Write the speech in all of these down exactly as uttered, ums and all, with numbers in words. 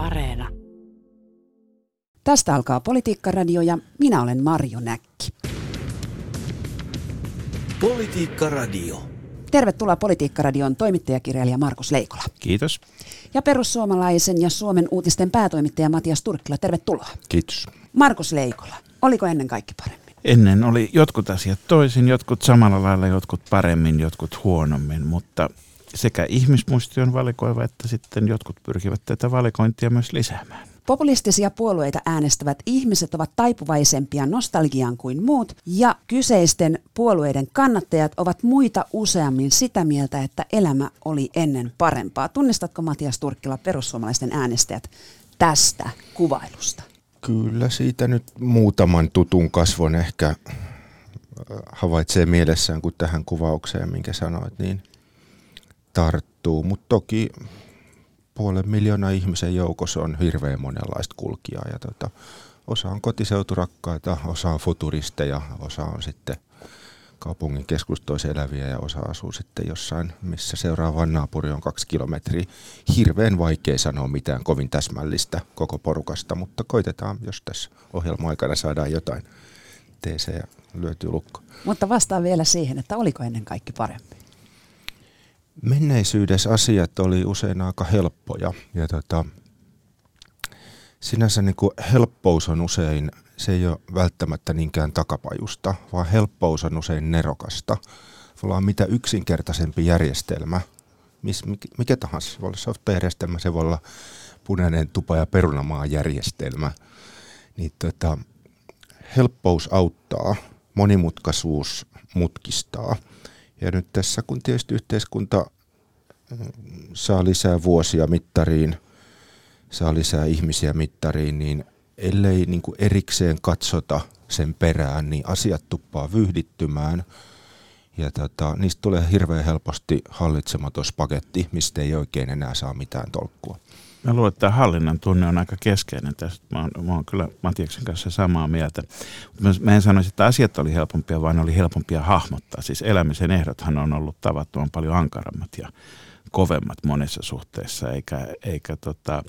ja Areena. Tästä alkaa Politiikkaradio ja minä olen Marjo Näkki. Politiikkaradio. Tervetuloa Politiikkaradion toimittajakirjailija Markus Leikola. Kiitos. Ja perussuomalaisen ja Suomen uutisten päätoimittaja Matias Turkkila, tervetuloa. Kiitos. Markus Leikola, oliko ennen kaikki paremmin? Ennen oli jotkut asiat toisin, jotkut samalla lailla, jotkut paremmin, jotkut huonommin, mutta sekä ihmismuisti on valikoiva, että sitten jotkut pyrkivät tätä valikointia myös lisäämään. Populistisia puolueita äänestävät ihmiset ovat taipuvaisempia nostalgiaan kuin muut, ja kyseisten puolueiden kannattajat ovat muita useammin sitä mieltä, että elämä oli ennen parempaa. Tunnistatko Matias Turkkila perussuomalaisten äänestäjät tästä kuvailusta? Kyllä siitä nyt muutaman tutun kasvon ehkä havaitsee mielessään, kun tähän kuvaukseen, minkä sanoit, niin tarttuu, mutta toki puolen miljoonaa ihmisen joukossa on hirveän monenlaista kulkijaa. Ja tota, osa on kotiseuturakkaita, osa on futuristeja, osa on sitten kaupungin keskustoissa eläviä ja osa asuu sitten jossain, missä seuraavan naapuri on kaksi kilometriä. Hirveän vaikea sanoa mitään kovin täsmällistä koko porukasta, mutta koitetaan, jos tässä ohjelma-aikana saadaan jotain T C ja löytyy lukko. Mutta vastaan vielä siihen, että oliko ennen kaikki parempi? Menneisyydessä asiat oli usein aika helppoja ja tota, sinänsä niin kuin helppous on usein, se ei ole välttämättä niinkään takapajusta, vaan helppous on usein nerokasta. Voi olla mitä yksinkertaisempi järjestelmä, Mis, mikä, mikä tahansa, voi olla softajärjestelmä, se voi olla punainen tupa ja perunamaa järjestelmä. Niin tota, helppous auttaa, monimutkaisuus mutkistaa. Ja nyt tässä, kun tietysti yhteiskunta saa lisää vuosia mittariin, saa lisää ihmisiä mittariin, niin ellei niin kuin erikseen katsota sen perään, niin asiat tuppaa vyyhdittymään. Ja tota, niistä tulee hirveän helposti hallitsematon paketti, mistä ei oikein enää saa mitään tolkkua. Mä luulen, että tämä hallinnan tunne on aika keskeinen tässä. Mä oon, mä oon kyllä Matiaksen kanssa samaa mieltä. Mä en sanoisi, että asiat oli helpompia, vaan oli helpompia hahmottaa. Siis elämisen ehdothan on ollut tavattoman paljon ankarammat ja kovemmat monessa suhteessa, eikä, eikä tota,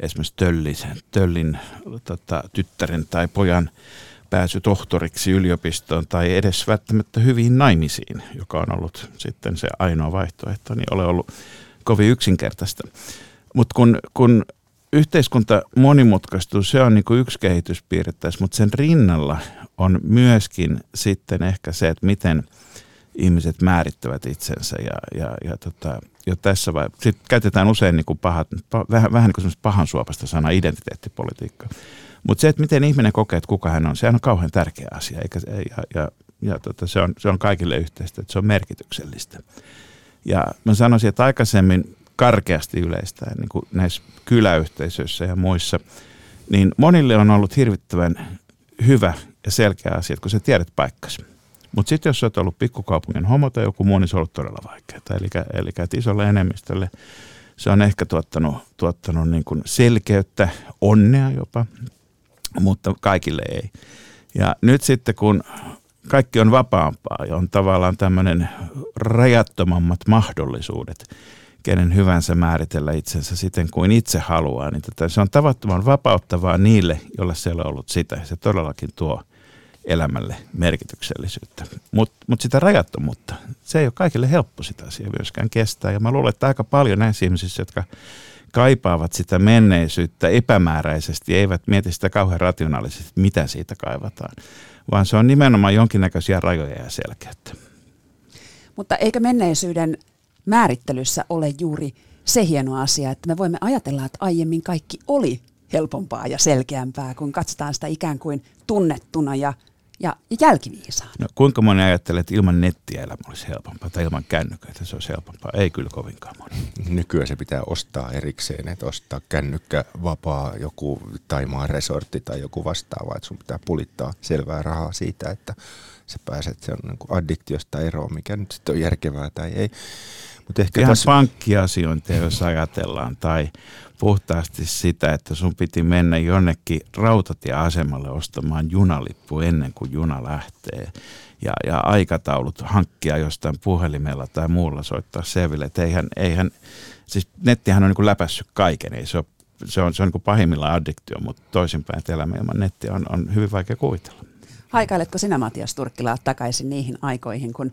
esimerkiksi töllisen, töllin tota, tyttären tai pojan pääsy tohtoriksi yliopistoon tai edes välttämättä hyviin naimisiin, joka on ollut sitten se ainoa vaihtoehto, niin ole ollut kovin yksinkertaista. Mutta kun, kun yhteiskunta monimutkaistuu, se on niinku yksi kehityspiirre tässä, mutta sen rinnalla on myöskin sitten ehkä se, että miten ihmiset määrittävät itsensä. Ja, ja, ja tota, jo tässä vai, sit käytetään usein niinku pahat, pah, vähän, vähän niin kuin pahansuopasta sanaa identiteettipolitiikka. Mutta se, että miten ihminen kokee, että kuka hän on, sehän on kauhean tärkeä asia. Eikä, ja ja, ja tota, se, on, se on kaikille yhteistä, että se on merkityksellistä. Ja mä sanoisin, että aikaisemmin karkeasti yleistään niin kuin näissä kyläyhteisöissä ja muissa, niin monille on ollut hirvittävän hyvä ja selkeä asia, kun sä tiedät paikkasi. Mutta sitten jos sä oot ollut pikkukaupungin homo tai joku muu, niin se on ollut todella vaikeaa. Eli, eli että isolle enemmistölle se on ehkä tuottanut, tuottanut niin kuin selkeyttä, onnea jopa, mutta kaikille ei. Ja nyt sitten kun kaikki on vapaampaa ja on tavallaan tämmöinen rajattomammat mahdollisuudet, kenen hyvänsä määritellä itsensä siten kuin itse haluaa, niin tätä, se on tavattoman vapauttavaa niille, joilla siellä on ollut sitä. Se todellakin tuo elämälle merkityksellisyyttä. Mutta mut sitä rajattomuutta, se ei ole kaikille helppo sitä asiaa myöskään kestää. Ja mä luulen, että aika paljon näissä ihmisissä, jotka kaipaavat sitä menneisyyttä epämääräisesti, eivät mieti sitä kauhean rationaalisesti, mitä siitä kaivataan, vaan se on nimenomaan jonkinnäköisiä rajoja ja selkeyttä. Mutta eikö menneisyyden määrittelyssä ole juuri se hieno asia, että me voimme ajatella, että aiemmin kaikki oli helpompaa ja selkeämpää, kun katsotaan sitä ikään kuin tunnettuna ja, ja jälkiviisaana. No, kuinka moni ajattelee, että ilman nettiä elämä olisi helpompaa tai ilman kännyköitä se olisi helpompaa? Ei kyllä kovinkaan moni. Nykyään se pitää ostaa erikseen, että ostaa kännykkä, vapaa, joku Taimaan resortti tai joku vastaava, että sun pitää pulittaa selvää rahaa siitä, että sä pääset sen niin kuin addiktiosta eroon, mikä nyt sitten on järkevää tai ei. Mut ehkä ihan tässä pankkiasiointia, jos ajatellaan, tai puhtaasti sitä, että sun piti mennä jonnekin rautatieasemalle ostamaan junalippu ennen kuin juna lähtee. Ja, ja aikataulut hankkia jostain puhelimella tai muulla soittaa Seville. Eihän, eihän, siis nettihän on niin kuin läpässyt kaiken, ei se ole se on, se on niin kuin pahimmillaan addiktio, mutta toisinpäin, että elämä ilman nettiä on, on hyvin vaikea kuvitella. Haikailetko sinä, Matias Turkkila, takaisin niihin aikoihin, kun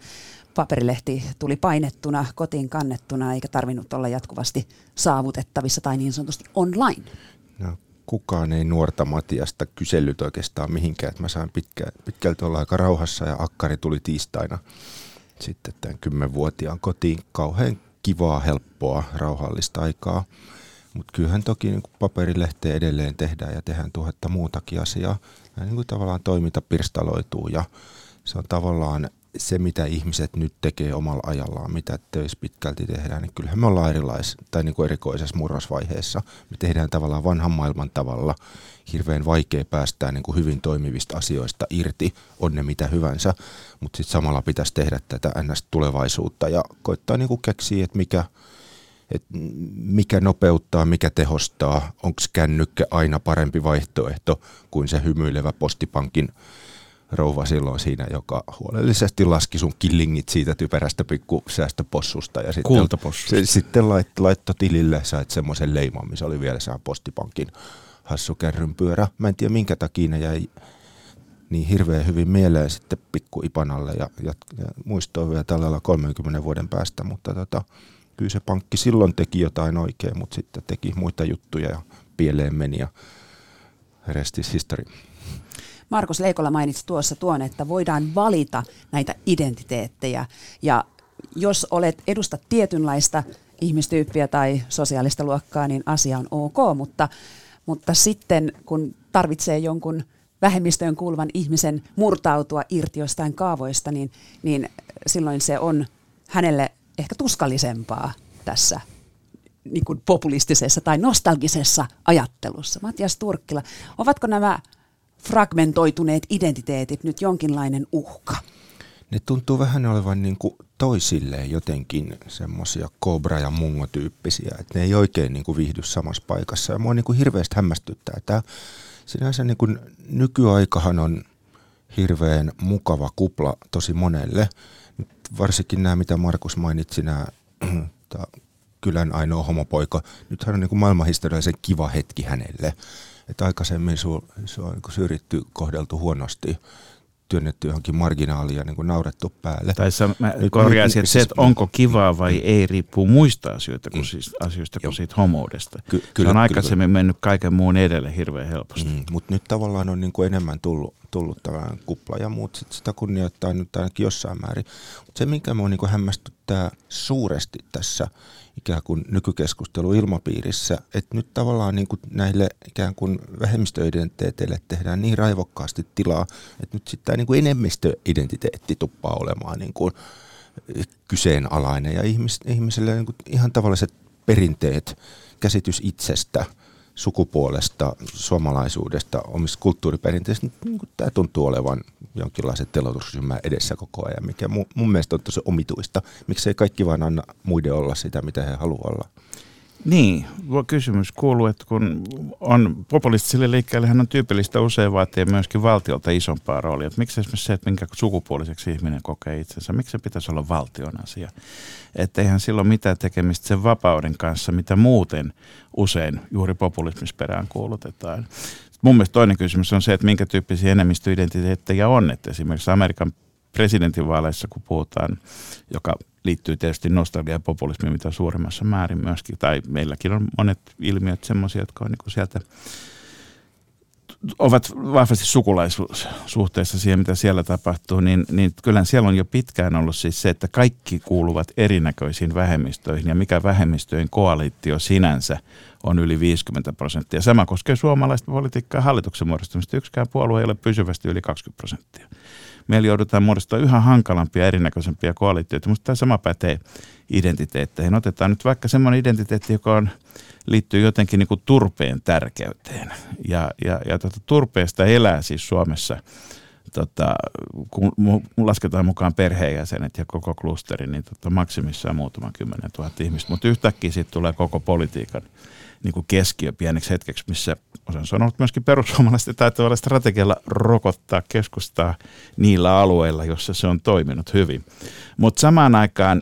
paperilehti tuli painettuna, kotiin kannettuna, eikä tarvinnut olla jatkuvasti saavutettavissa tai niin sanotusti online? No, kukaan ei nuorta Matiasta kysellyt oikeastaan mihinkään. Että mä sain pitkä, pitkälti olla aika rauhassa ja akkari tuli tiistaina sitten tämän kymmenvuotiaan kotiin. Kauhean kivaa, helppoa, rauhallista aikaa. Mutta kyllähän toki niin paperilehteen edelleen tehdään ja tehdään tuhetta muutakin asiaa. Ja niin kuin tavallaan toiminta pirstaloituu ja se on tavallaan se, mitä ihmiset nyt tekee omalla ajallaan, mitä töissä pitkälti tehdään. Niin kyllähän me ollaan erilais, tai niin kuin erikoisessa murrosvaiheessa. Me tehdään tavallaan vanhan maailman tavalla. Hirveän vaikea päästää niin kuin hyvin toimivista asioista irti, on ne mitä hyvänsä. Mutta sitten samalla pitäisi tehdä tätä N S-tulevaisuutta ja koittaa niin kuin keksiä, että mikä... Et mikä nopeuttaa, mikä tehostaa, onko kännykkä aina parempi vaihtoehto kuin se hymyilevä postipankin rouva silloin siinä, joka huolellisesti laski sun killingit siitä typerästä pikku säästöpossusta ja sitten, se, sitten lait, laittoi tilille, sait semmoisen leiman, missä oli vielä sehän postipankin hassu kärryn pyörä. Mä en tiedä minkä takia ne jäi niin hirveän hyvin mieleen sitten pikku ipanalle ja, ja, ja muistoi vielä tällä lailla kolmenkymmenen vuoden päästä, mutta tota... Kyllä se pankki silloin teki jotain oikein, mutta sitten teki muita juttuja ja pieleen meni ja rest is history. Markus Leikola mainitsi tuossa tuon, että voidaan valita näitä identiteettejä ja jos olet edustat tietynlaista ihmistyyppiä tai sosiaalista luokkaa, niin asia on ok, mutta, mutta sitten kun tarvitsee jonkun vähemmistöön kuuluvan ihmisen murtautua irti jostain kaavoista, niin, niin silloin se on hänelle ehkä tuskallisempaa tässä niin kuin populistisessa tai nostalgisessa ajattelussa. Matias Turkkila, ovatko nämä fragmentoituneet identiteetit nyt jonkinlainen uhka? Ne tuntuu vähän olevan niin kuin toisilleen jotenkin semmoisia kobra- ja mungo-tyyppisiä, että ne ei oikein niin kuin viihdy samassa paikassa. Ja mua niin kuin hirveästi hämmästyttää. Tämä sinänsä niin kuin nykyaikahan on hirveän mukava kupla tosi monelle. Varsinkin nämä, mitä Markus mainitsi, nämä kylän ainoa homopoika. Nythän on niin kuin maailmanhistoriallisen kiva hetki hänelle. Että aikaisemmin se on niin kuin syrjitty, kohdeltu huonosti, työnnetty johonkin marginaaliin ja niin kuin naurettu päälle. Tai mä korjaisin, että se, että onko kivaa vai ei, riippuu muista asioista kuin, siis, asioista kuin siitä homoudesta. Ky- kyllä, se on aikaisemmin kyllä. Mennyt kaiken muun edelle hirveän helposti. Mm, mutta nyt tavallaan on niin kuin enemmän tullut. tullut tällainen kupla ja muut sit sitä kunnioittaa nyt ainakin jossain määrin. Mutta se, minkä minua niinku hämmästyttää suuresti tässä ikään kuin nykykeskusteluilmapiirissä, että nyt tavallaan niinku näille ikään kuin vähemmistöidentiteeteille tehdään niin raivokkaasti tilaa, että nyt sitten tämä niinku enemmistöidentiteetti tuppaa olemaan niinku kyseenalainen ja ihmis, ihmisille niinku ihan tavalliset perinteet, käsitys itsestä, sukupuolesta, suomalaisuudesta, omista kulttuuriperinteistä, niin tämä tuntuu olevan jonkinlaisen teloitusryhmän edessä koko ajan, mikä mun, mun mielestä on tosi omituista. Miksei kaikki vaan anna muiden olla sitä, mitä he haluaa olla? Niin, kysymys kuuluu, että kun on populistisille liikkeelle, hän on tyypillistä usein vaatia myöskin valtiolta isompaa roolia. Että miksi esimerkiksi se, että minkä sukupuoliseksi ihminen kokee itsensä, miksi se pitäisi olla valtion asia? Että eihän silloin mitään tekemistä sen vapauden kanssa, mitä muuten usein juuri populismissa perään kuulutetaan. Mun mielestä toinen kysymys on se, että minkä tyyppisiä enemmistöidentiteettejä on. Että esimerkiksi Amerikan presidentinvaaleissa, kun puhutaan, joka liittyy tietysti nostalgia ja populismiin mitä suuremmassa määrin myöskin, tai meilläkin on monet ilmiöt semmoisia, jotka on niin kuin sieltä, ovat vahvasti sukulaisuussuhteessa siihen, mitä siellä tapahtuu, niin, niin kyllähän siellä on jo pitkään ollut siis se, että kaikki kuuluvat erinäköisiin vähemmistöihin, ja mikä vähemmistöjen koalitio sinänsä on yli viisikymmentä prosenttia. Sama koskee suomalaista politiikkaa hallituksen muodostamista. Yksikään puolue ei ole pysyvästi yli kaksikymmentä prosenttia. Meillä joudutaan muodostaa yhä hankalampia, erinäköisempiä koalitioita, mutta tämä sama pätee identiteetteihin. Otetaan nyt vaikka semmoinen identiteetti, joka on, liittyy jotenkin niin kuin turpeen tärkeyteen. Ja, ja, ja tuota, turpeesta elää siis Suomessa, tota, kun lasketaan mukaan perheenjäsenet ja koko klusteri, niin tota, maksimissaan muutaman kymmenen tuhat ihmistä. Mutta yhtäkkiä siitä tulee koko politiikan niin kuin keskiö pieneksi hetkeksi, missä osan sanoa, että myöskin perussuomalaisten taitaa olla strategialla rokottaa keskustaa niillä alueilla, jossa se on toiminut hyvin. Mutta samaan aikaan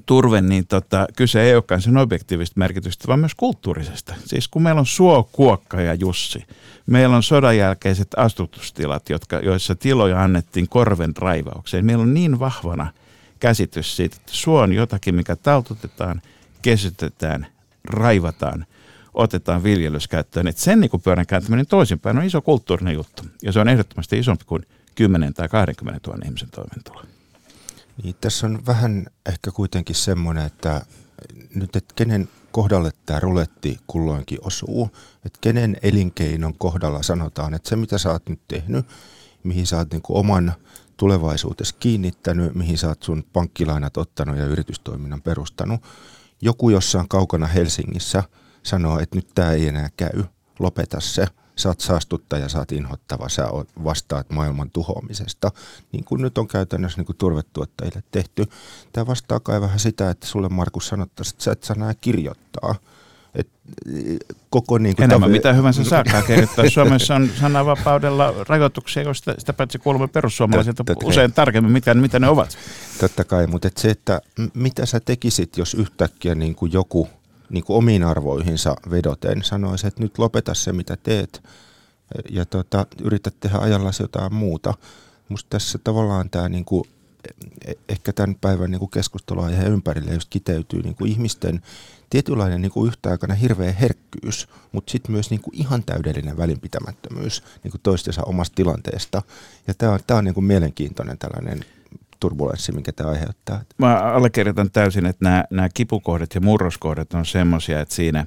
turve, niin tota, kyse ei olekaan sen objektiivista merkitystä, vaan myös kulttuurisesta. Siis kun meillä on Suo, Kuokka ja Jussi, meillä on sodan jälkeiset astutustilat, jotka, joissa tiloja annettiin korven raivaukseen. Meillä on niin vahvana käsitys siitä, että Suo on jotakin, mikä taltutetaan, kesytetään, raivataan, otetaan viljelyskäyttöön. Et sen niin kuin pyörän kääntäminen toisinpäin on iso kulttuurinen juttu, ja se on ehdottomasti isompi kuin kymmenen tai kaksikymmentätuhatta ihmisen toimeentulo. Niin, tässä on vähän ehkä kuitenkin semmoinen, että nyt et kenen kohdalle tämä ruletti kulloinkin osuu, että kenen elinkeinon kohdalla sanotaan, että se mitä sä oot nyt tehnyt, mihin sä oot niinku oman tulevaisuutesi kiinnittänyt, mihin sä oot sun pankkilainat ottanut ja yritystoiminnan perustanut, joku jossain kaukana Helsingissä sanoo, että nyt tämä ei enää käy, lopeta se. Sä oot saastuttaja, sä oot inhottava, sä vastaat maailman tuhoamisesta, niin kuin nyt on käytännössä niin kuin turvetuottajille tehty. Tämä vastaa kai vähän sitä, että sulle Markus sanottaisiin, että sä et sanaa kirjoittaa. Et, koko, niin kuin Enemmän tavi... mitä hyvänsä saakaan kirjoittaa. Suomessa on sananvapaudella rajoituksia, joista sitä paitsi kuulumme perussuomalaisilta usein tarkemmin, mitä, mitä ne ovat. Totta kai, mutta et se, että mitä sä tekisit, jos yhtäkkiä niin kuin joku niin kuin omiin arvoihinsa vedoten sanoisi, että nyt lopeta se, mitä teet, ja tota, yritä tehdä ajallasi jotain muuta. Musta tässä tavallaan tämä, niin kuin, ehkä tämän päivän niin kuin keskusteluaiheen ympärille just kiteytyy niin kuin ihmisten tietynlainen niin kuin yhtä aikana hirveä herkkyys, mutta sitten myös niin kuin ihan täydellinen välinpitämättömyys niin kuin toistensa omasta tilanteesta. Ja tämä on, tää on niin kuin mielenkiintoinen tällainen turbulenssi, minkä tämä aiheuttaa. Mä allekirjoitan täysin, että nämä, nämä kipukohdat ja murroskohdat on semmoisia, että siinä,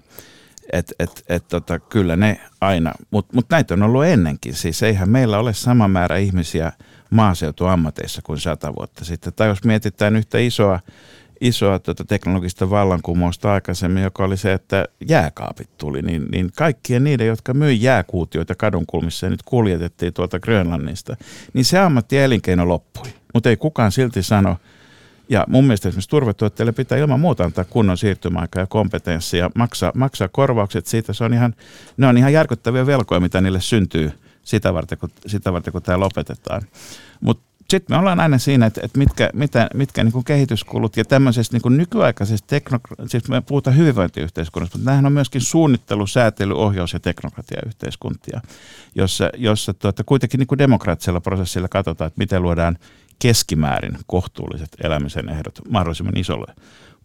että et, et, tota, kyllä ne aina, mutta mut näitä on ollut ennenkin. Siis eihän meillä ole sama määrä ihmisiä maaseutuammateissa kuin sata vuotta sitten. Tai jos mietitään yhtä isoa, isoa tota, teknologista vallankumousta aikaisemmin, joka oli se, että jääkaapit tuli, niin, niin kaikkien niiden, jotka myi jääkuutioita kadunkulmissa ja nyt kuljetettiin tuolta Grönlannista, niin se ammatti ja elinkeino loppui. Mutta ei kukaan silti sano, ja mun mielestä esimerkiksi turvetuotteille pitää ilman muuta antaa kunnon siirtymäaika ja kompetenssi ja maksaa, maksaa korvaukset siitä. Se on ihan, ne on ihan järkyttäviä velkoja, mitä niille syntyy sitä varten, kun, sitä varten, kun tämä lopetetaan. Mutta sitten me ollaan aina siinä, että, että mitkä, mitä, mitkä niin kuin kehityskulut ja tämmöisestä niin kuin nykyaikaisesta teknokratiasta, siis me puhutaan hyvinvointiyhteiskunnasta, mutta nämähän on myöskin suunnittelu, säätely, ohjaus ja teknokratiayhteiskuntia, jossa, jossa tuota, kuitenkin niin kuin demokraattisella prosessilla katsotaan, että miten luodaan keskimäärin kohtuulliset elämisen ehdot mahdollisimman isolle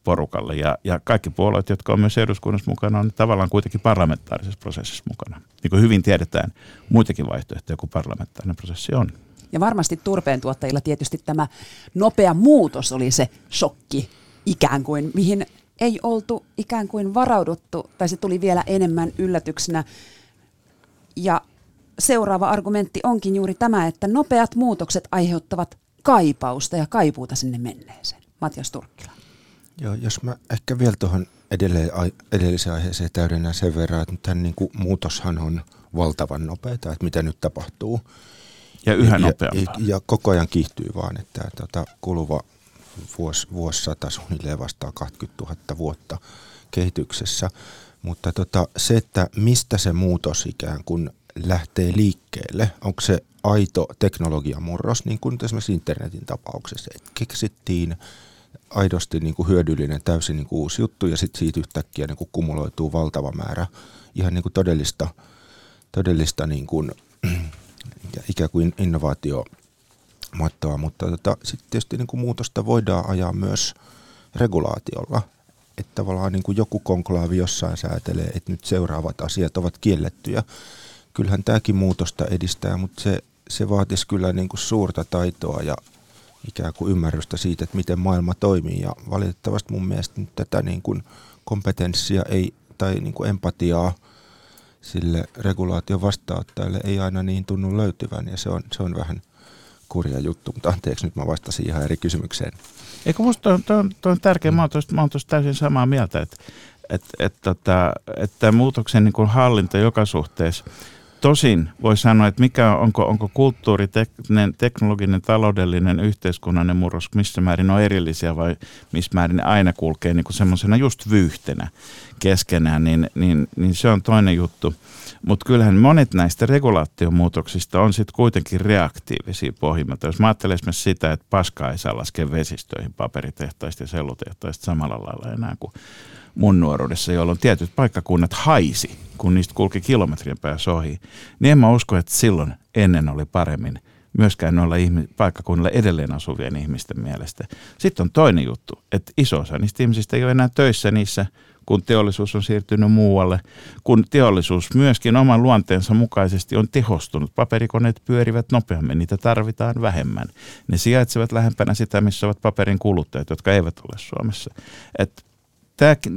porukalle. Ja, ja kaikki puolueet, jotka on myös eduskunnassa mukana, on tavallaan kuitenkin parlamentaarisessa prosessissa mukana. Niin kuin hyvin tiedetään, muitakin vaihtoehtoja kuin parlamentaarinen prosessi on. Ja varmasti turpeentuottajilla tietysti tämä nopea muutos oli se shokki ikään kuin, mihin ei oltu ikään kuin varauduttu, tai se tuli vielä enemmän yllätyksenä. Ja seuraava argumentti onkin juuri tämä, että nopeat muutokset aiheuttavat kaipausta ja kaipuuta sinne menneeseen. Matias Turkkila. Joo, jos mä ehkä vielä tuohon edelliseen aiheeseen täydennän sen verran, että tämän niin kuin muutoshan on valtavan nopeata, että mitä nyt tapahtuu. Ja yhä nopeampaa. Ja, ja koko ajan kiihtyy vaan, että tuota, kuluva vuos, vuosisata suunnilleen vastaa kaksikymmentätuhatta vuotta kehityksessä. Mutta tota, se, että mistä se muutos ikään kuin lähtee liikkeelle, onko se aito teknologiamurros, niin kuin esimerkiksi internetin tapauksessa, että keksittiin aidosti niin kuin hyödyllinen, täysin niin kuin uusi juttu, ja sitten siitä yhtäkkiä niin kuin kumuloituu valtava määrä ihan niin kuin todellista, todellista niin kuin ja ikään kuin innovaatiomattoa, mutta tota, sitten tietysti niin kuin muutosta voidaan ajaa myös regulaatiolla, että tavallaan niin kuin joku konklaavi jossain säätelee, että nyt seuraavat asiat ovat kiellettyjä. Kyllähän tämäkin muutosta edistää, mutta se, se vaatisi kyllä niin kuin suurta taitoa ja ikään kuin ymmärrystä siitä, että miten maailma toimii, ja valitettavasti mun mielestä nyt tätä niin kuin kompetenssia ei, tai niin kuin empatiaa sille regulaation vastaanottajalle ei aina niin tunnu löytyvän, ja se on, se on vähän kurja juttu, mutta anteeksi, nyt mä vastasin ihan eri kysymykseen. Eikö musta, toi on, toi on tärkeä, mä oon tuosta täysin samaa mieltä, että et, et, tota, et muutoksen niin kuin hallinta joka suhteessa Tosin voi sanoa, että mikä onko, onko kulttuuri, tekninen, teknologinen, taloudellinen, yhteiskunnallinen murros, missä määrin on erillisiä vai missä määrin ne aina kulkee niin semmoisena just vyyhtenä keskenään, niin, niin, niin se on toinen juttu. Mutta kyllähän monet näistä regulaatiomuutoksista on sitten kuitenkin reaktiivisia pohjimmilta. Jos mä ajattelen esimerkiksi sitä, että paskaa ei saa laskea vesistöihin paperitehtaista ja sellutehtaista samalla lailla enää kuin mun nuoruudessa, jolloin tietyt paikkakunnat haisi, kun niistä kulki kilometrien päässä ohi, niin en mä usko, että silloin ennen oli paremmin myöskään noilla ihmis- paikkakunnilla edelleen asuvien ihmisten mielestä. Sitten on toinen juttu, että iso osa niistä ihmisistä ei ole enää töissä niissä, kun teollisuus on siirtynyt muualle, kun teollisuus myöskin oman luonteensa mukaisesti on tehostunut. Paperikoneet pyörivät nopeammin, niitä tarvitaan vähemmän. Ne sijaitsevat lähempänä sitä, missä ovat paperin kuluttajat, jotka eivät ole Suomessa. Että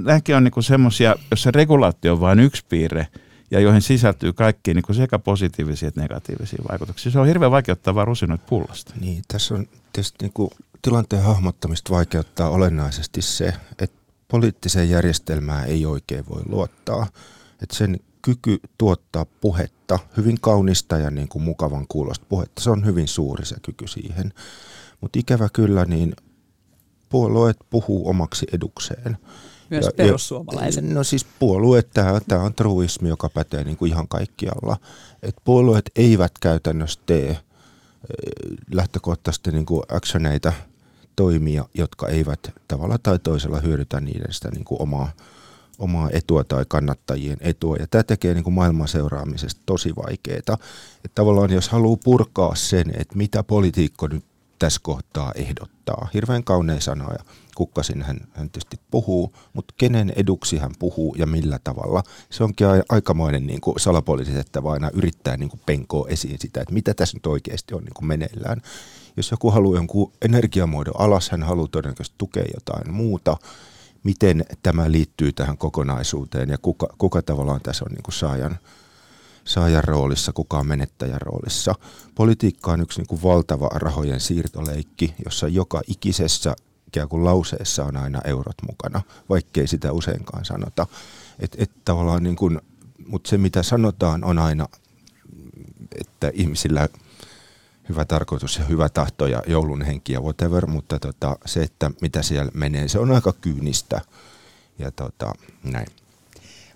tämäkin on niinku semmoisia, jos se regulaatio on vain yksi piirre ja joihin sisältyy kaikki niinku sekä positiivisia että negatiivisia vaikutuksia. Se on hirveän vaikeuttaa vaan rusinoita pullasta. Niin, tässä on tietysti niinku tilanteen hahmottamista vaikeuttaa olennaisesti se, että poliittiseen järjestelmään ei oikein voi luottaa. Että sen kyky tuottaa puhetta, hyvin kaunista ja niinku mukavan kuulosta puhetta, se on hyvin suuri se kyky siihen. Mutta ikävä kyllä niin puolueet puhuu omaksi edukseen. Myös perussuomalaiset. No siis puolueet, tämä on truismi, joka pätee niin kuin ihan kaikkialla. Et puolueet eivät käytännössä tee lähtökohtaisesti niin kuin actioneita toimia, jotka eivät tavalla tai toisella hyödytä niiden sitä niin kuin omaa, omaa etua tai kannattajien etua. Ja tämä tekee niin kuin maailman seuraamisesta tosi vaikeaa. Et tavallaan jos haluaa purkaa sen, että mitä politiikko nyt tässä kohtaa ehdottaa. Hirveän kaunein sana ja kukkasin hän, hän tietysti puhuu, mutta kenen eduksi hän puhuu ja millä tavalla. Se onkin aikamoinen niin kuin salapoliisit, että vaan aina yrittää niin kuin penkoa esiin sitä, että mitä tässä nyt oikeasti on niin kuin meneillään. Jos joku haluaa jonkun energiamuodon alas, hän haluaa todennäköisesti tukea jotain muuta. Miten tämä liittyy tähän kokonaisuuteen ja kuka, kuka tavallaan tässä on niin kuin saajan saajan roolissa, kukaan menettäjän roolissa. Politiikka on yksi niin kuin valtava rahojen siirtoleikki, jossa joka ikisessä ikään kuin lauseessa on aina eurot mukana, vaikkei sitä useinkaan sanota. Et, et tavallaan niin kuin, mutta se mitä sanotaan on aina, että ihmisillä hyvä tarkoitus ja hyvä tahto ja joulun henki ja whatever, mutta tota, se, että mitä siellä menee, se on aika kyynistä ja tota, näin.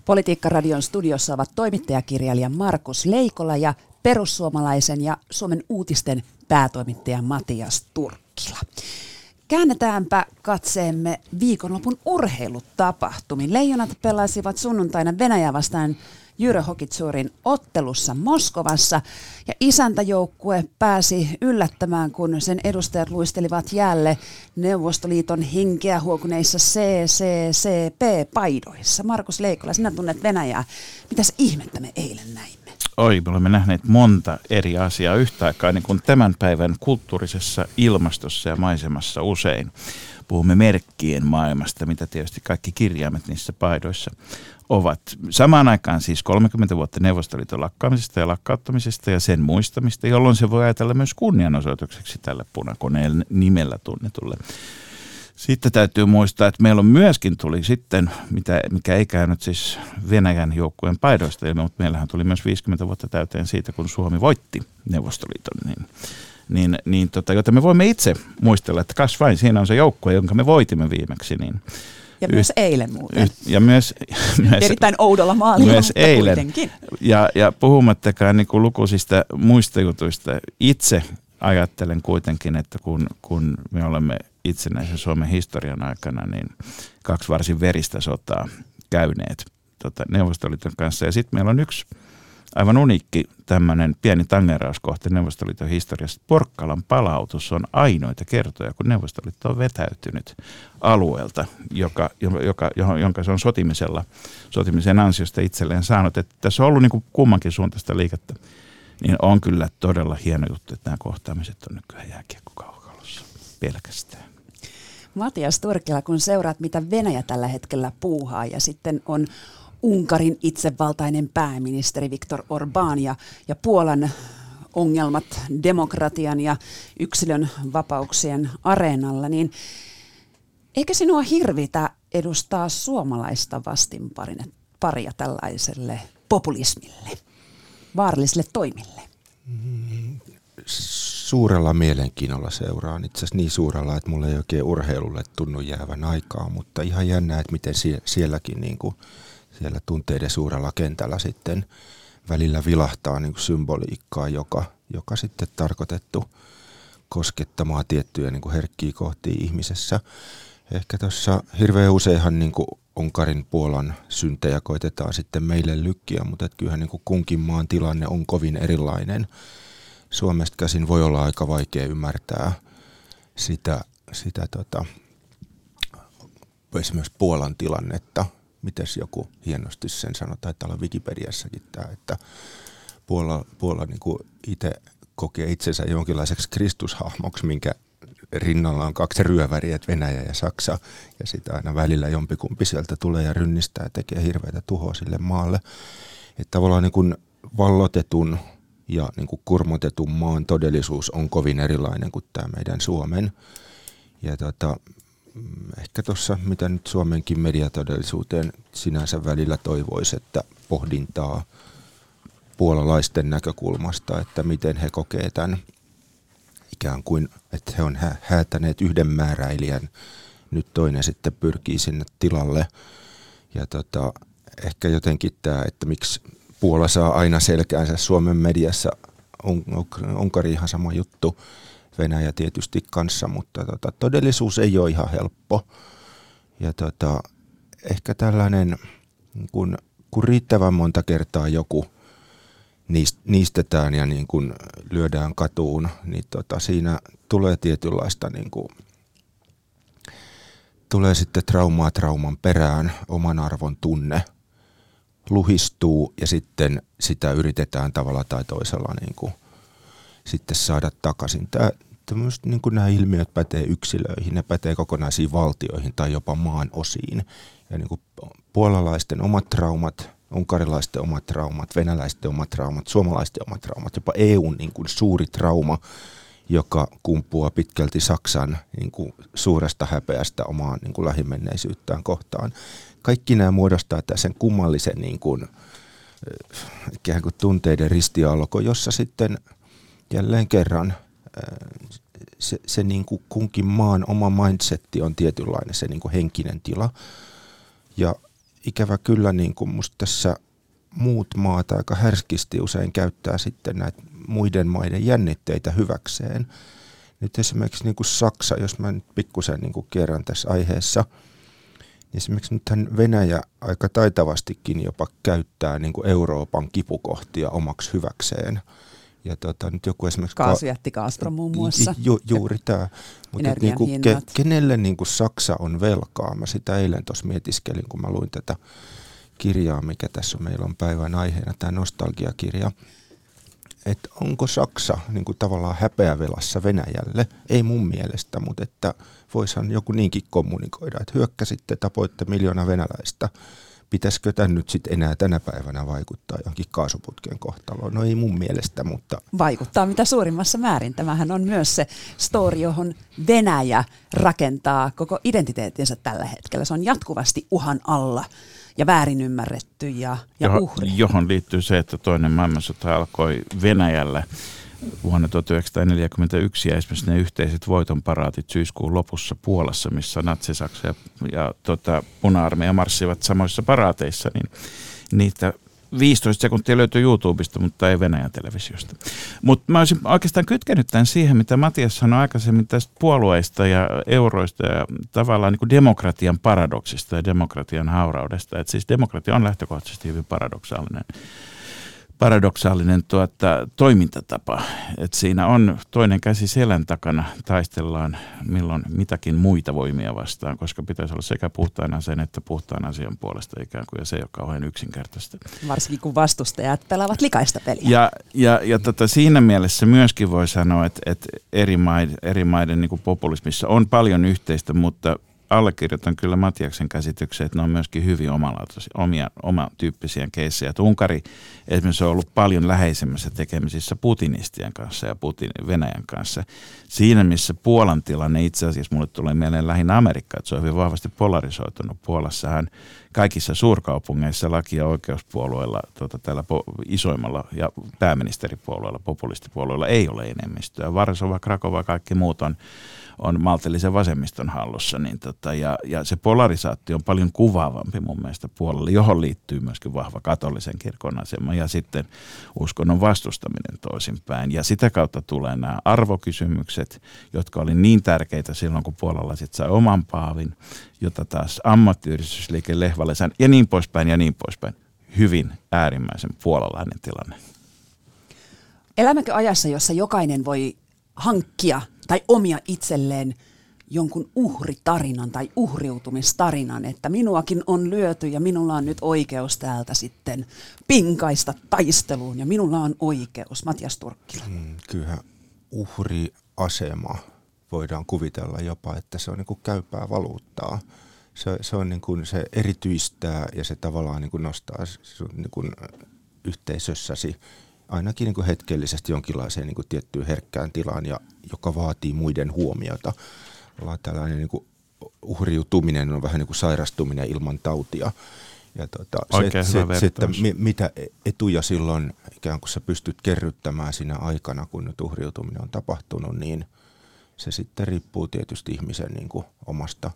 Politiikkaradion studiossa ovat toimittajakirjailija Markus Leikola ja perussuomalaisen ja Suomen uutisten päätoimittaja Matias Turkkila. Käännetäänpä katseemme viikonlopun urheilutapahtumiin. Leijonat pelasivat sunnuntaina Venäjä vastaan Jyrö Hokitsurin ottelussa Moskovassa ja isäntäjoukkue pääsi yllättämään, kun sen edustajat luistelivat jäälle Neuvostoliiton henkeä huokuneissa C C C P-paidoissa. Markus Leikola, sinä tunnet Venäjää. Mitäs ihmettä me eilen näimme? Oi, me olemme nähneet monta eri asiaa yhtä aikaa, niin kuin tämän päivän kulttuurisessa ilmastossa ja maisemassa usein. Puhumme merkkien maailmasta, mitä tietysti kaikki kirjaimet niissä paidoissa ovat. Samaan aikaan siis kolmekymmentä vuotta Neuvostoliiton lakkaamisesta ja lakkauttamisesta ja sen muistamista, jolloin se voi ajatella myös kunnianosoitukseksi tälle punakoneen nimellä tunnetulle. Sitten täytyy muistaa, että meillä on myöskin tuli sitten, mitä, mikä ei käynyt siis Venäjän joukkueen paidoista ilmi, mutta meillähän tuli myös viisikymmentä vuotta täyteen siitä, kun Suomi voitti Neuvostoliiton. Niin Niin, niin tota, jota me voimme itse muistella, että kas vain, siinä on se joukkue, jonka me voitimme viimeksi. Niin ja y- myös eilen muuten. Y- ja myös, myös, erittäin oudolla maalilla, myös mutta eilen. Kuitenkin. Ja, ja puhumattakaan niin kuin lukuisista muista jutuista. Itse ajattelen kuitenkin, että kun, kun me olemme itsenäisen Suomen historian aikana, niin kaksi varsin veristä sotaa käyneet tota, Neuvostoliiton kanssa. Ja sitten meillä on yksi aivan uniikki tämmöinen pieni tangerauskohta Neuvostoliiton historiassa. Porkkalan palautus on ainoita kertoja, kun Neuvostoliitto on vetäytynyt alueelta, joka, joka, jonka se on sotimisella, sotimisen ansiosta itselleen saanut. Että tässä on ollut niin kuin kummankin suuntaista liikettä, niin on kyllä todella hieno juttu, että nämä kohtaamiset on nykyään jääkiekkokaukalossa pelkästään. Matias Turkkila, kun seuraat, mitä Venäjä tällä hetkellä puuhaa ja sitten on Unkarin itsevaltainen pääministeri Viktor Orbán ja, ja Puolan ongelmat demokratian ja yksilön vapauksien areenalla, niin eikö sinua hirvitä edustaa suomalaista vastinparia tällaiselle populismille? vaarallisille toimille? Suurella mielenkiinnolla seuraan. Itse asiassa niin suurella, että mulla ei oikein urheilulle tunnu jäävän aikaa, mutta ihan jännää, että miten sie- sielläkin niin kuin, siellä tunteiden suurella kentällä sitten välillä vilahtaa niin kuin symboliikkaa, joka, joka sitten tarkoitettu koskettamaan tiettyjä niin kuin herkkiä kohtia ihmisessä. Ehkä tuossa hirveän useinhan niin kuin Unkarin, Puolan syntejä koitetaan sitten meille lykkiä, mutta kyllähän niin kuin kunkin maan tilanne on kovin erilainen. Suomesta käsin voi olla aika vaikea ymmärtää sitä, sitä tota, esimerkiksi Puolan tilannetta. Mites joku hienosti sen sanoi, taitaa olla Wikipediassakin tämä, että Puola, Puola niin kuin itse kokee itsensä jonkinlaiseksi kristushahmoksi, minkä rinnalla on kaksi ryöväriä, Venäjä ja Saksa, ja sitä aina välillä jompikumpi sieltä tulee ja rynnistää ja tekee hirveätä tuhoa sille maalle. Että tavallaan niin kuin vallotetun ja niin kuin kurmotetun maan todellisuus on kovin erilainen kuin tämä meidän Suomen. Ja tota, ehkä tuossa, mitä nyt Suomenkin mediatodellisuuteen sinänsä välillä toivoisi, että pohdintaa puolalaisten näkökulmasta, että miten he kokee tämän ikään kuin, että he on häätäneet yhden määräilijän, nyt toinen sitten pyrkii sinne tilalle. Ja tota, ehkä jotenkin tämä, että miksi Puola saa aina selkäänsä Suomen mediassa, on, on, Unkari ihan sama juttu, Venäjä tietysti kanssa, mutta tota, todellisuus ei ole ihan helppo. Ja tota, ehkä tällainen, kun, kun riittävän monta kertaa joku niistetään ja niin kun lyödään katuun, niin tota, siinä tulee tietynlaista, niin kun, tulee sitten traumaa trauman perään, oman arvon tunne luhistuu ja sitten sitä yritetään tavalla tai toisella niin kun, sitten saada takaisin. Tämä, niin kun nämä ilmiöt pätee yksilöihin, ne pätee kokonaisiin valtioihin tai jopa maan osiin. Ja niin kun puolalaisten omat traumat, unkarilaisten omat traumat, venäläisten omat traumat, suomalaisten omat traumat, jopa E U:n niin kuin suuri trauma, joka kumpuaa pitkälti Saksan niin kuin suuresta häpeästä omaan niin kuin lähimenneisyyttään kohtaan. Kaikki nämä muodostaa sen kummallisen niin kuin, ikään kuin tunteiden ristiaalko, jossa sitten jälleen kerran se, se niin kuin kunkin maan oma mindsetti on tietynlainen, se niin kuin henkinen tila. Ja ikävä kyllä niin kuin musta tässä muut maat aika härskisti usein käyttää sitten näitä muiden maiden jännitteitä hyväkseen. Nyt esimerkiksi niin kuin Saksa, jos mä nyt pikkusen niin kuin kerran tässä aiheessa, niin esimerkiksi nythän Venäjä aika taitavastikin jopa käyttää niin kuin Euroopan kipukohtia omaksi hyväkseen. Ja tota, nyt joku esimerkiksi kaasujätti Gazprom muun muassa. Ju, juuri tämä. Mutta niinku, ke, kenelle niinku Saksa on velkaa? Mä sitä eilen tuossa mietiskelin, kun mä luin tätä kirjaa, mikä tässä meillä on päivän aiheena, tämä nostalgiakirja. Että onko Saksa niinku tavallaan häpeävelassa Venäjälle? Ei mun mielestä, mutta että voisihan joku niinkin kommunikoida, että hyökkäsitte, tapoitte miljoona venäläistä. Pitäisikö tämän nyt sitten enää tänä päivänä vaikuttaa johonkin kaasuputken kohtaloon? No ei mun mielestä, mutta... Vaikuttaa mitä suurimmassa määrin. Tämähän on myös se story, johon Venäjä rakentaa koko identiteettinsä tällä hetkellä. Se on jatkuvasti uhan alla ja väärin ymmärretty ja, ja uhri. Johon liittyy se, että toinen maailmansota alkoi Venäjällä vuonna tuhatyhdeksänsataaneljäkymmentäyksi ja esimerkiksi ne yhteiset voitonparaatit syyskuun lopussa Puolassa, missä natsi-Saksa ja, ja tota, puna-armeija marssivat samoissa paraateissa, niin niitä viisitoista sekuntia löytyy YouTubesta, mutta ei Venäjän televisiosta. Mutta mä olisin oikeastaan kytkenyt tämän siihen, mitä Matias sanoi aikaisemmin tästä puolueista ja euroista ja tavallaan niin kuin demokratian paradoksista ja demokratian hauraudesta. Et siis demokratia on lähtökohtaisesti hyvin paradoksaalinen. Paradoksaalinen tuota, toimintatapa, että siinä on toinen käsi selän takana, taistellaan milloin mitäkin muita voimia vastaan, koska pitäisi olla sekä puhtaan aseen että puhtaan asian puolesta ikään kuin, ja se ei ole kauhean yksinkertaista. Varsinkin kun vastustajat pelaavat likaista peliä. Ja, ja, ja tota, siinä mielessä myöskin voi sanoa, että, että eri maiden, eri maiden niin kuin populismissa on paljon yhteistä, mutta allekirjoitan kyllä Matiaksen käsityksen, että ne on myöskin hyvin omia, oma tyyppisiä keissejä. Unkari esimerkiksi on ollut paljon läheisemmässä tekemisissä putinistien kanssa ja Putin, Venäjän kanssa. Siinä missä Puolan tilanne itse asiassa mulle tulee mieleen lähinnä Amerikkaa, että se on hyvin vahvasti polarisoitunut. Puolassahan kaikissa suurkaupungeissa laki- ja oikeuspuolueilla, tota, tällä po- isoimmalla ja pääministeripuolueilla, populistipuolueilla ei ole enemmistöä. Varsova, Krakova, kaikki muut on, on maltillisen vasemmiston hallussa. Niin tota, ja, ja se polarisaatio on paljon kuvaavampi mun mielestä Puolalle, johon liittyy myöskin vahva katolisen kirkon asema ja sitten uskonnon vastustaminen toisinpäin. Ja sitä kautta tulee nämä arvokysymykset, jotka oli niin tärkeitä silloin, kun puolalaiset sai oman paavin, jota taas ammattiyhdistysliike Lehvalesän ja niin poispäin ja niin poispäin. Hyvin äärimmäisen puolalainen tilanne. Elämäkö ajassa, jossa jokainen voi hankkia tai omia itselleen jonkun uhritarinan tai uhriutumistarinan, että minuakin on lyöty ja minulla on nyt oikeus täältä sitten pinkaista taisteluun ja minulla on oikeus. Matias Turkkila. Mm, kyllähän uhriasema voidaan kuvitella jopa, että se on niin kuin käypää valuuttaa. Se, se, on niin kuin, se erityistää ja se tavallaan niin kuin nostaa sun niin kuin yhteisössäsi ainakin niin kuin hetkellisesti jonkinlaiseen niin kuin tiettyyn herkkään tilaan, ja, joka vaatii muiden huomiota. Tällainen niin kuin uhriutuminen on vähän niin kuin sairastuminen ilman tautia. Ja tuota, se, se, se, että mi, mitä etuja silloin ikään kuin sä pystyt kerryttämään siinä aikana, kun nyt uhriutuminen on tapahtunut, niin se sitten riippuu tietysti ihmisen niin kuin omasta,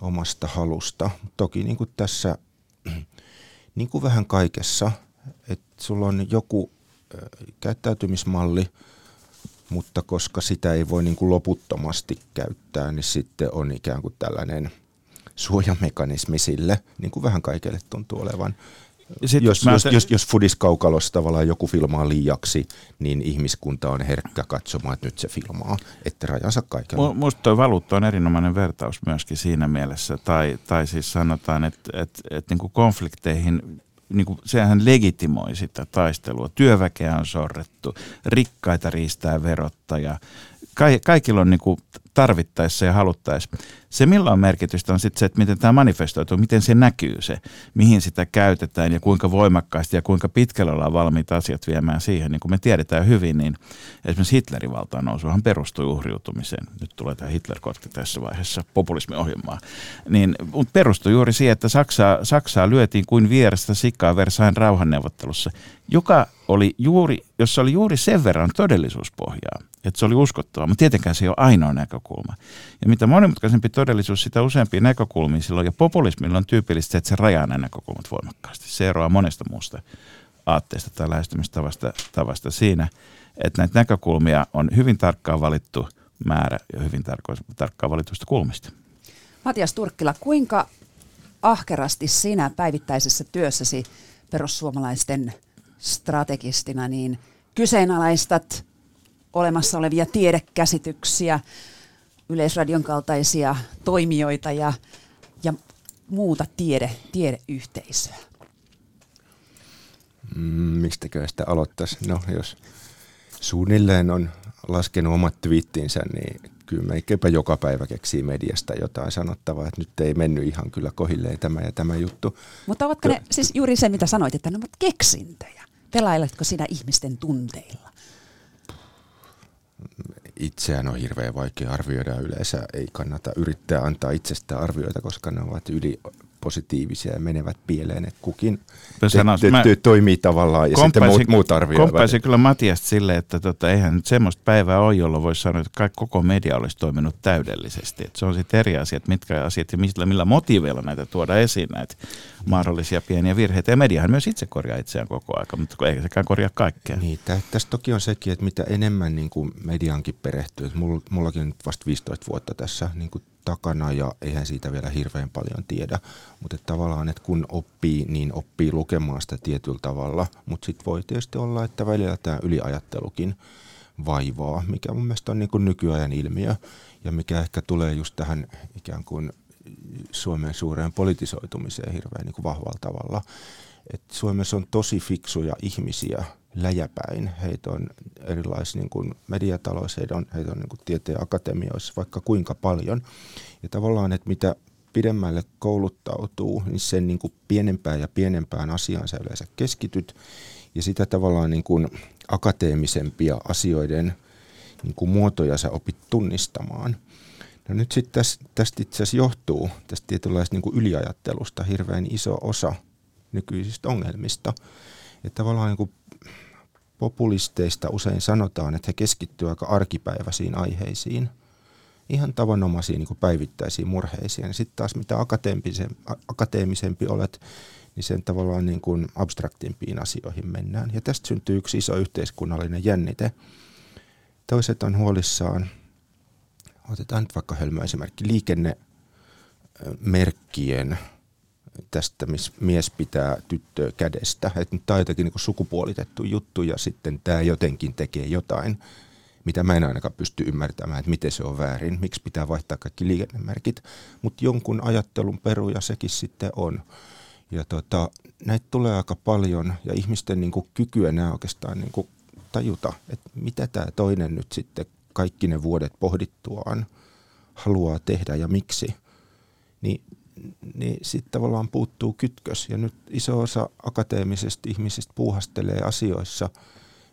omasta halusta. Toki niin kuin tässä niin kuin vähän kaikessa, että sulla on joku käyttäytymismalli, mutta koska sitä ei voi niin kuin loputtomasti käyttää, niin sitten on ikään kuin tällainen suojamekanismi sille, niin kuin vähän kaikille tuntuu olevan. Sitten jos, jos, jos, jos Fudiskaukalossa tavallaan joku filmaa liiaksi, niin ihmiskunta on herkkä katsomaan, että nyt se filmaa, että rajansa kaikella. Minusta tuo valuutta on erinomainen vertaus myöskin siinä mielessä, tai, tai siis sanotaan, että, että, että niin kuin konflikteihin, niin kuin sehän legitimoi sitä taistelua. Työväkeä on sorrettu, rikkaita riistää verottaja. Kaikilla on niin kuin tarvittaessa ja haluttaessa. Se, millä on merkitystä, on sitten se, että miten tämä manifestoituu, miten se näkyy se, mihin sitä käytetään ja kuinka voimakkaasti ja kuinka pitkälle ollaan valmiita asiat viemään siihen. Niin kuin me tiedetään hyvin, niin esimerkiksi Hitlerin valtaan nousuhan perustui uhriutumiseen. Nyt tulee tämä Hitler-kortti tässä vaiheessa populismiohjelmaa. Niin, mutta perustui juuri siihen, että Saksaa, Saksaa lyötiin kuin vierestä sikaa Versailles rauhanneuvottelussa, joka oli juuri, jossa oli juuri sen verran todellisuuspohjaa, että se oli uskottavaa, mutta tietenkään se ei ole ainoa näkökulma. Ja mitä monimutkaisempi todellisuus, sitä useampia näkökulmia silloin, ja populismilla on tyypillistä, että se rajaa nämä näkökulmat voimakkaasti. Se eroaa monesta muusta aatteesta tai lähestymistavasta tavasta siinä, että näitä näkökulmia on hyvin tarkkaan valittu määrä ja hyvin tarko- tarkkaan valituista kulmista. Matias Turkkila, kuinka ahkerasti sinä päivittäisessä työssäsi perussuomalaisten strategistina niin kyseenalaistat olemassa olevia tiedekäsityksiä, Yleisradion kaltaisia toimijoita ja, ja muuta tiede, tiedeyhteisöä? Mm, mistäkö sitä aloittaisi? No, jos suunnilleen on laskenut omat twiittinsä, niin kyllä melkeinpä joka päivä keksii mediasta jotain sanottavaa, että nyt ei mennyt ihan kyllä kohilleen tämä ja tämä juttu. Mutta ovatko ne, siis juuri se, mitä sanoit, että ne ovat keksintöjä? Pelailetko sinä ihmisten tunteilla? Itseään on hirveän vaikea arvioida yleensä. Ei kannata yrittää antaa itsestään arvioita, koska ne ovat ylipositiivisia ja menevät pieleen, että kukin te, te, te, toimii tavallaan ja sitten muut, muut arvioivat. Komppaisin kyllä Matiasta silleen, että tota, eihän nyt semmoista päivää ole, jolloin voisi sanoa, että koko media olisi toiminut täydellisesti. Et se on sitten eri asiat, mitkä asiat ja millä, millä motiiveilla näitä tuoda esiin, näitä mahdollisia pieniä virheitä. Ja mediahan myös itse korjaa itseään koko ajan, mutta eikä sekään korjaa kaikkea. Niin, tässä toki on sekin, että mitä enemmän niin kuin mediankin perehtyy. Mullakin nyt vasta viisitoista vuotta tässä niin kuin takana ja eihän siitä vielä hirveän paljon tiedä, mutta et tavallaan, että kun oppii, niin oppii lukemaan sitä tietyllä tavalla, mutta sitten voi tietysti olla, että välillä tämä yliajattelukin vaivaa, mikä mun mielestä on niin kuin nykyajan ilmiö ja mikä ehkä tulee just tähän ikään kuin Suomen suureen politisoitumiseen hirveän niin kuin vahvalla tavalla. Et Suomessa on tosi fiksuja ihmisiä läjäpäin. Heitä on erilaisissa niin kuin mediataloissa, heitä on, heitä on niin kuin tieteen akatemioissa vaikka kuinka paljon. Ja tavallaan, että mitä pidemmälle kouluttautuu, niin sen niin kuin pienempään ja pienempään asiaan sä yleensä keskityt. Ja sitä tavallaan niin kuin akateemisempia asioiden niin kuin muotoja sä opit tunnistamaan. No nyt sitten tästä, tästä itse asiassa johtuu, tästä tietynlaista niin kuin yliajattelusta, hirveän iso osa nykyisistä ongelmista. Ja tavallaan niin kuin populisteista usein sanotaan, että he keskittyvät aika arkipäiväisiin aiheisiin, ihan tavanomaisiin niin kuin päivittäisiin murheisiin. Ja sitten taas mitä akateemisempi, akateemisempi olet, niin sen tavallaan niin kuin abstraktimpiin asioihin mennään. Ja tästä syntyy yksi iso yhteiskunnallinen jännite. Toiset on huolissaan. Otetaan nyt vaikka hölmö esimerkki, liikennemerkkien tästä, missä mies pitää tyttöä kädestä. Että nyt tämä on jotenkin niin kuin sukupuolitettu juttu ja sitten tämä jotenkin tekee jotain, mitä mä en ainakaan pysty ymmärtämään, että miten se on väärin, miksi pitää vaihtaa kaikki liikennemerkit. Mutta jonkun ajattelun peruja sekin sitten on. Ja tota, näitä tulee aika paljon ja ihmisten niin kuin kyky enää oikeastaan niin kuin tajuta, että mitä tämä toinen nyt sitten kaikki ne vuodet pohdittuaan haluaa tehdä ja miksi, niin, niin sitten tavallaan puuttuu kytkös. Ja nyt iso osa akateemisesta ihmisistä puuhastelee asioissa,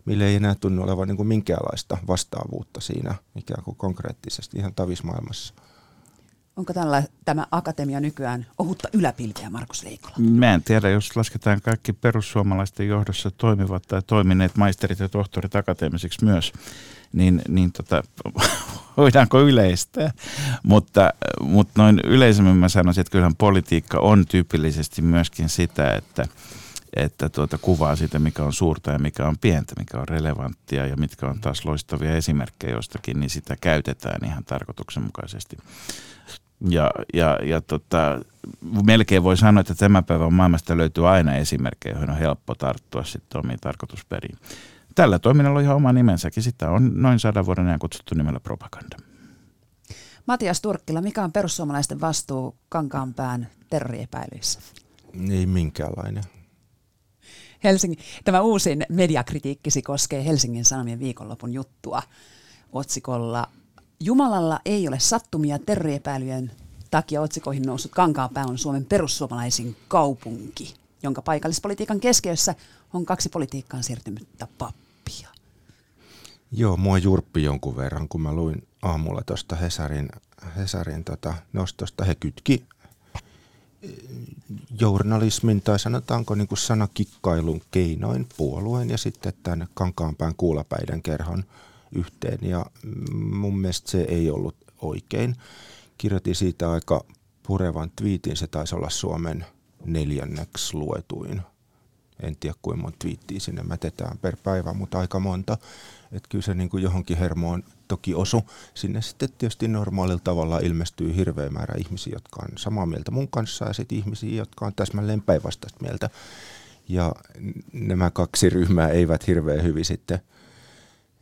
millä ei enää tunnu olevan niin kuin minkäänlaista vastaavuutta siinä ikään kuin konkreettisesti ihan tavismaailmassa. Onko tällä, tämä akatemia nykyään ohutta yläpilveä, Markus Leikola? Mä en tiedä, jos lasketaan kaikki perussuomalaisten johdossa toimivat tai toimineet maisterit ja tohtorit akateemisiksi myös, niin, niin tota, voidaanko yleistää? Mutta, mutta noin yleisemmin mä sanoisin, että kyllähän politiikka on tyypillisesti myöskin sitä, että, että tuota kuvaa siitä, mikä on suurta ja mikä on pientä, mikä on relevanttia ja mitkä on taas loistavia esimerkkejä jostakin, niin sitä käytetään ihan tarkoituksenmukaisesti. Ja, ja, ja tota, melkein voi sanoa, että tämän päivän maailmasta löytyy aina esimerkkejä, joihin on helppo tarttua sitten omiin tarkoitusperiin. Tällä toiminnalla on ihan oma nimensäkin. Sitä on noin sadan vuoden ajan kutsuttu nimellä propaganda. Matias Turkkila, mikä on perussuomalaisten vastuu Kankaanpään terroriepäilyissä? Ei minkäänlainen. Helsingin, tämä uusin mediakritiikkisi koskee Helsingin Sanomien viikonlopun juttua otsikolla "Jumalalla ei ole sattumia, terroriepäilyjen takia otsikoihin noussut Kankaanpää on Suomen perussuomalaisin kaupunki, jonka paikallispolitiikan keskiössä on kaksi politiikkaan siirtymättä pappia." Joo, mua jurppi jonkun verran, kun mä luin aamulla tuosta Hesarin, Hesarin tota nostosta. He kytki journalismin tai sanotaanko niin kuin sanakikkailun keinoin puolueen ja sitten tämän Kankaanpään kuulapäiden kerhon yhteen. Ja mun mielestä se ei ollut oikein. Kirjoitin siitä aika purevan twiitin. Se taisi olla Suomen neljänneksi luetuin. En tiedä kuinka monta twiittiä sinne mätetään per päivä, mutta aika monta. Et kyllä se niin kuin johonkin hermoon toki osu. Sinne sitten tietysti normaalilla tavalla ilmestyy hirveä määrä ihmisiä, jotka on samaa mieltä mun kanssa ja sitten ihmisiä, jotka on täsmälleen päinvastaista mieltä. Ja nämä kaksi ryhmää eivät hirveän hyvin sitten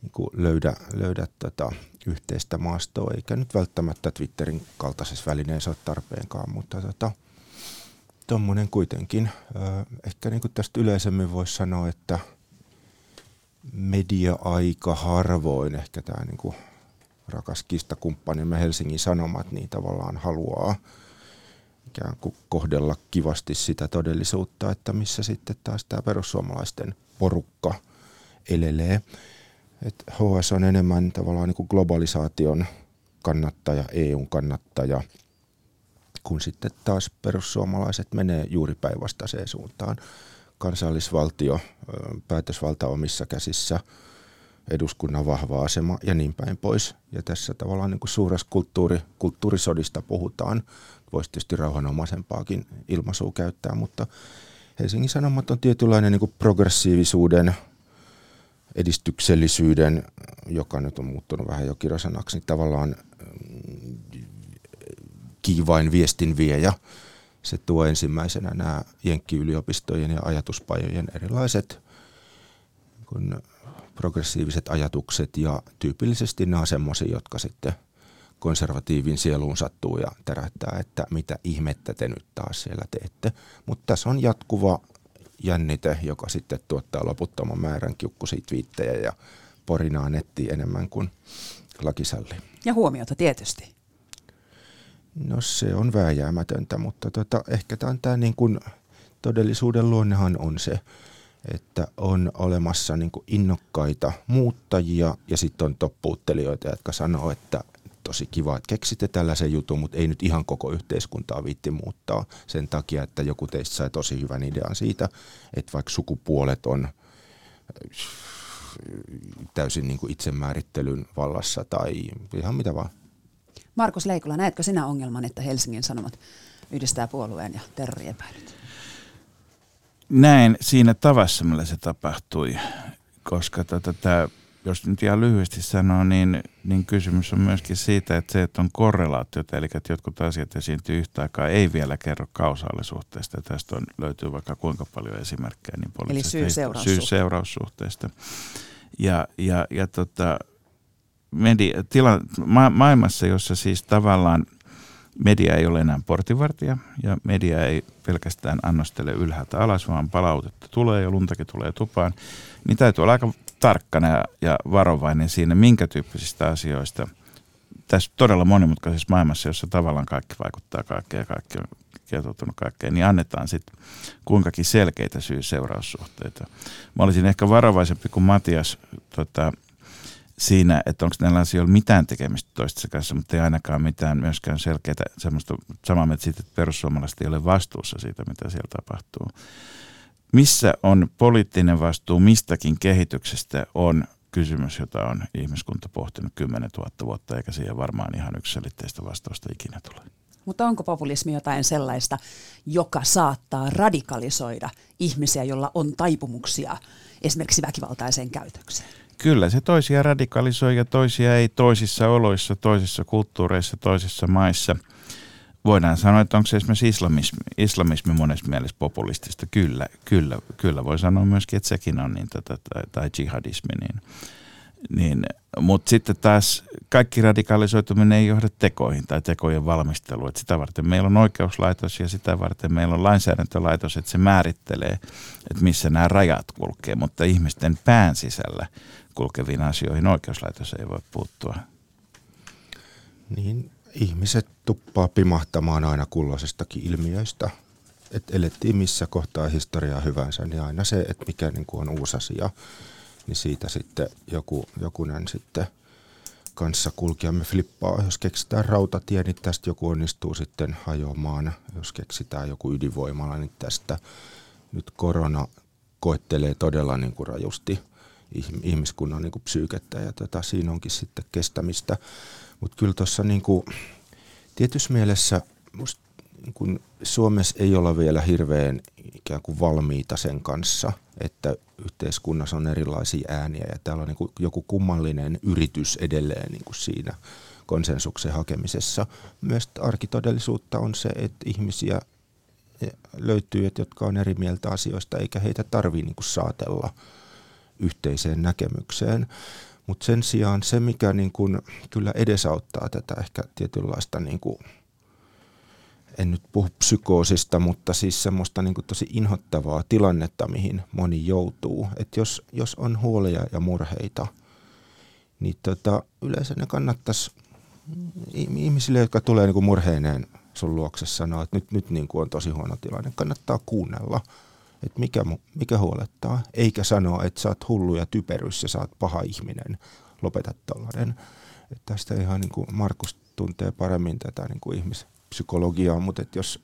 niin löydä, löydä tota yhteistä maastoa, eikä nyt välttämättä Twitterin kaltaisessa välineessä ole tarpeenkaan, mutta tota, tuommoinen kuitenkin. Ehkä niin tästä yleisemmin voisi sanoa, että media aika harvoin, ehkä tämä niin rakas kistakumppanimme Helsingin Sanomat, niin tavallaan haluaa ikään kuin kohdella kivasti sitä todellisuutta, että missä sitten taas tämä perussuomalaisten porukka elelee. Et H S on enemmän tavallaan niin kuin globalisaation kannattaja, E U:n kannattaja, kun sitten taas perussuomalaiset menee juuri päinvastaiseen suuntaan. Kansallisvaltio, päätösvalta omissa käsissä, eduskunnan vahva asema ja niin päin pois. Ja tässä tavallaan niin kuin suuressa kulttuuri, kulttuurisodista puhutaan. Voisi tietysti rauhanomaisempaakin ilmaisua käyttää, mutta Helsingin Sanomat on tietynlainen niin kuin progressiivisuuden, edistyksellisyyden, joka nyt on muuttunut vähän jo kirosanaksi, niin tavallaan kiivain viestinviejä. Se tuo ensimmäisenä nämä jenkkiyliopistojen ja ajatuspajojen erilaiset kun progressiiviset ajatukset, ja tyypillisesti nämä on semmoisia, jotka sitten konservatiivin sieluun sattuu ja tärähtää, että mitä ihmettä te nyt taas siellä teette. Mutta tässä on jatkuva jännite, joka sitten tuottaa loputtoman määrän kiukkuisia twiittejä ja porinaa nettiin enemmän kuin lakisalli. Ja huomiota tietysti. No se on vääjäämätöntä, mutta tota, ehkä tämä niin kuin todellisuuden luonnehan on se, että on olemassa niin kuin innokkaita muuttajia ja sitten on toppuuttelijoita, jotka sanoo, että tosi kiva, että keksitte tällaisen jutun, mutta ei nyt ihan koko yhteiskuntaa viitti muuttaa sen takia, että joku teistä sai tosi hyvän idean siitä, että vaikka sukupuolet on täysin niin kuin itsemäärittelyn vallassa tai ihan mitä vaan. Markus Leikola, näetkö sinä ongelman, että Helsingin Sanomat yhdistää puolueen ja terroriepäilyt? Näin siinä tavassa, millä se tapahtui, koska tätä... tätä jos nyt ihan lyhyesti sanoo, niin, niin kysymys on myöskin siitä, että se, että on korrelaatiota, eli että jotkut asiat esiintyy yhtä aikaa, ei vielä kerro kausaalisuhteesta. Tästä on, löytyy vaikka kuinka paljon esimerkkejä. Niin eli syy-seuraussuhteesta. Ja, ja, ja tota, media, tila, ma, maailmassa, jossa siis tavallaan media ei ole enää portinvartija ja media ei pelkästään annostele ylhäältä alas, vaan palautetta tulee ja luntakin tulee tupaan, niin täytyy olla aika tarkkana ja varovainen siinä, minkä tyyppisistä asioista tässä todella monimutkaisessa maailmassa, jossa tavallaan kaikki vaikuttaa kaikkeen ja kaikki on kietoutunut kaikkeen, niin annetaan sitten kuinkakin selkeitä syy-seuraussuhteita. Mä olisin ehkä varovaisempi kuin Matias tota, siinä, että onko näillä asioilla mitään tekemistä toistensa kanssa, mutta ei ainakaan mitään myöskään selkeitä semmoista samaa mieltä siitä, että perussuomalaiset ei ole vastuussa siitä, mitä siellä tapahtuu. Missä on poliittinen vastuu mistäkin kehityksestä on kysymys, jota on ihmiskunta pohtinut kymmenen tuhatta vuotta, eikä siihen varmaan ihan yksiselitteistä vastausta ikinä tule. Mutta onko populismi jotain sellaista, joka saattaa radikalisoida ihmisiä, jolla on taipumuksia esimerkiksi väkivaltaiseen käytökseen? Kyllä, se toisia radikalisoi ja toisia ei toisissa oloissa, toisissa kulttuureissa, toisissa maissa. Voidaan sanoa, että onko se esimerkiksi islamismi, islamismi monessa mielessä populistista? Kyllä, kyllä, kyllä voi sanoa myöskin, että sekin on, niin, tai, tai jihadismi. Niin, niin, mutta sitten taas kaikki radikalisoituminen ei johda tekoihin tai tekojen valmisteluun. Sitä varten meillä on oikeuslaitos ja sitä varten meillä on lainsäädäntölaitos, että se määrittelee, että missä nämä rajat kulkee. Mutta ihmisten pään sisällä kulkeviin asioihin oikeuslaitos ei voi puuttua. Niin. Ihmiset tuppaa pimahtamaan aina kulloisestakin ilmiöistä. Et elettiin missä kohtaa historiaa hyvänsä, niin aina se, että mikä niin kuin on uusi asia, niin siitä sitten joku, jokunen sitten kanssakulkijamme flippaa. Jos keksitään rautatie, niin tästä joku onnistuu sitten hajoamaan. Jos keksitään joku ydinvoimala, niin tästä nyt korona koettelee todella niin kuin rajusti ihmiskunnan niin kuin psyykettä ja tota, siinä onkin sitten kestämistä. Mutta kyllä tuossa niinku, tietyssä mielessä must, kun Suomessa ei olla vielä hirveän ikään kuin valmiita sen kanssa, että yhteiskunnassa on erilaisia ääniä ja täällä on niinku joku kummallinen yritys edelleen niinku siinä konsensuksen hakemisessa. Myös arkitodellisuutta on se, että ihmisiä löytyy, jotka on eri mieltä asioista eikä heitä tarvitse niinku saatella yhteiseen näkemykseen. Mutta sen sijaan se, mikä niin kun kyllä edesauttaa tätä ehkä tietynlaista, niin kun, en nyt puhu psykoosista, mutta siis semmoista niin kun tosi inhottavaa tilannetta, mihin moni joutuu. Että jos, jos on huolia ja murheita, niin tota, yleensä ne kannattaisi ihmisille, jotka tulee niin kun murheineen sun luokse sanoa, että nyt, nyt niin kun on tosi huono tilanne, kannattaa kuunnella. Että mikä, mikä huolettaa, eikä sanoa, että sä oot hullu ja typerys ja sä oot paha ihminen, lopeta tollainen. Tästä ihan niin kuin Markus tuntee paremmin tätä niin kuin ihmispsykologiaa, mutta että jos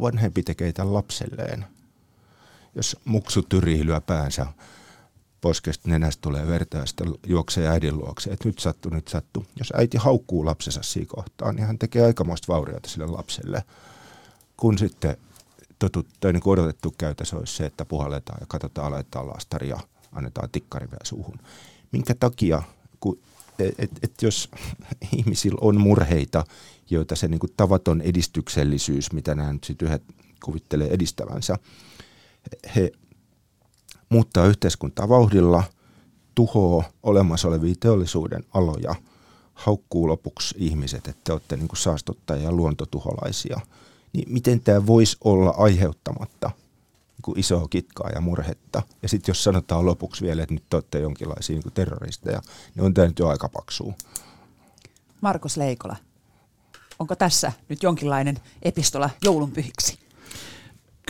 vanhempi tekee tämän lapselleen, jos muksu tyrihlyä päänsä, poskesta nenästä tulee verta ja sitten juoksee äidin luokse, että nyt sattu, nyt sattu. Jos äiti haukkuu lapsensa siinä kohtaa, niin hän tekee aikamoista vauriota sille lapselle, kun sitten... Totu, tai niin kuin odotettu käytös olisi se, että puhalletaan ja katsotaan, laitetaan lastari ja annetaan tikkari vielä suuhun. Minkä takia, että et, et jos ihmisillä on murheita, joita se niin kuin tavaton edistyksellisyys, mitä nämä nyt sitten yhdet kuvittelee edistävänsä, he muuttaa yhteiskuntaa vauhdilla, tuhoaa olemassa olevia teollisuuden aloja, haukkuu lopuksi ihmiset, että te olette niin kuin saastuttajia ja luontotuholaisia. Niin miten tämä voisi olla aiheuttamatta niin isoa kitkaa ja murhetta? Ja sitten jos sanotaan lopuksi vielä, että nyt te olette jonkinlaisia niin terroristeja, niin on tämä nyt jo aika paksua. Markus Leikola, onko tässä nyt jonkinlainen epistola joulunpyhiksi?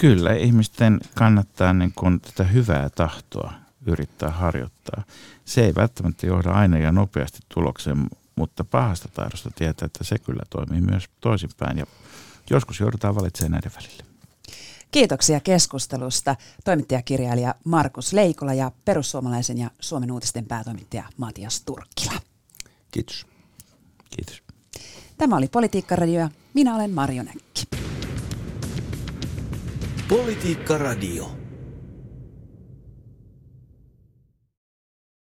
Kyllä, ihmisten kannattaa niin kun tätä hyvää tahtoa yrittää harjoittaa. Se ei välttämättä johda aina ja nopeasti tulokseen, Mutta pahasta taidosta tietää, että se kyllä toimii myös toisinpäin ja joskus joudutaan valitsemaan näiden välillä. Kiitoksia keskustelusta toimittajakirjailija Markus Leikola ja Perussuomalaisen ja Suomen Uutisten päätoimittaja Matias Turkkila. Kiitos. Kiitos. Tämä oli Politiikkaradio ja minä olen Marjo Näkki. Politiikkaradio.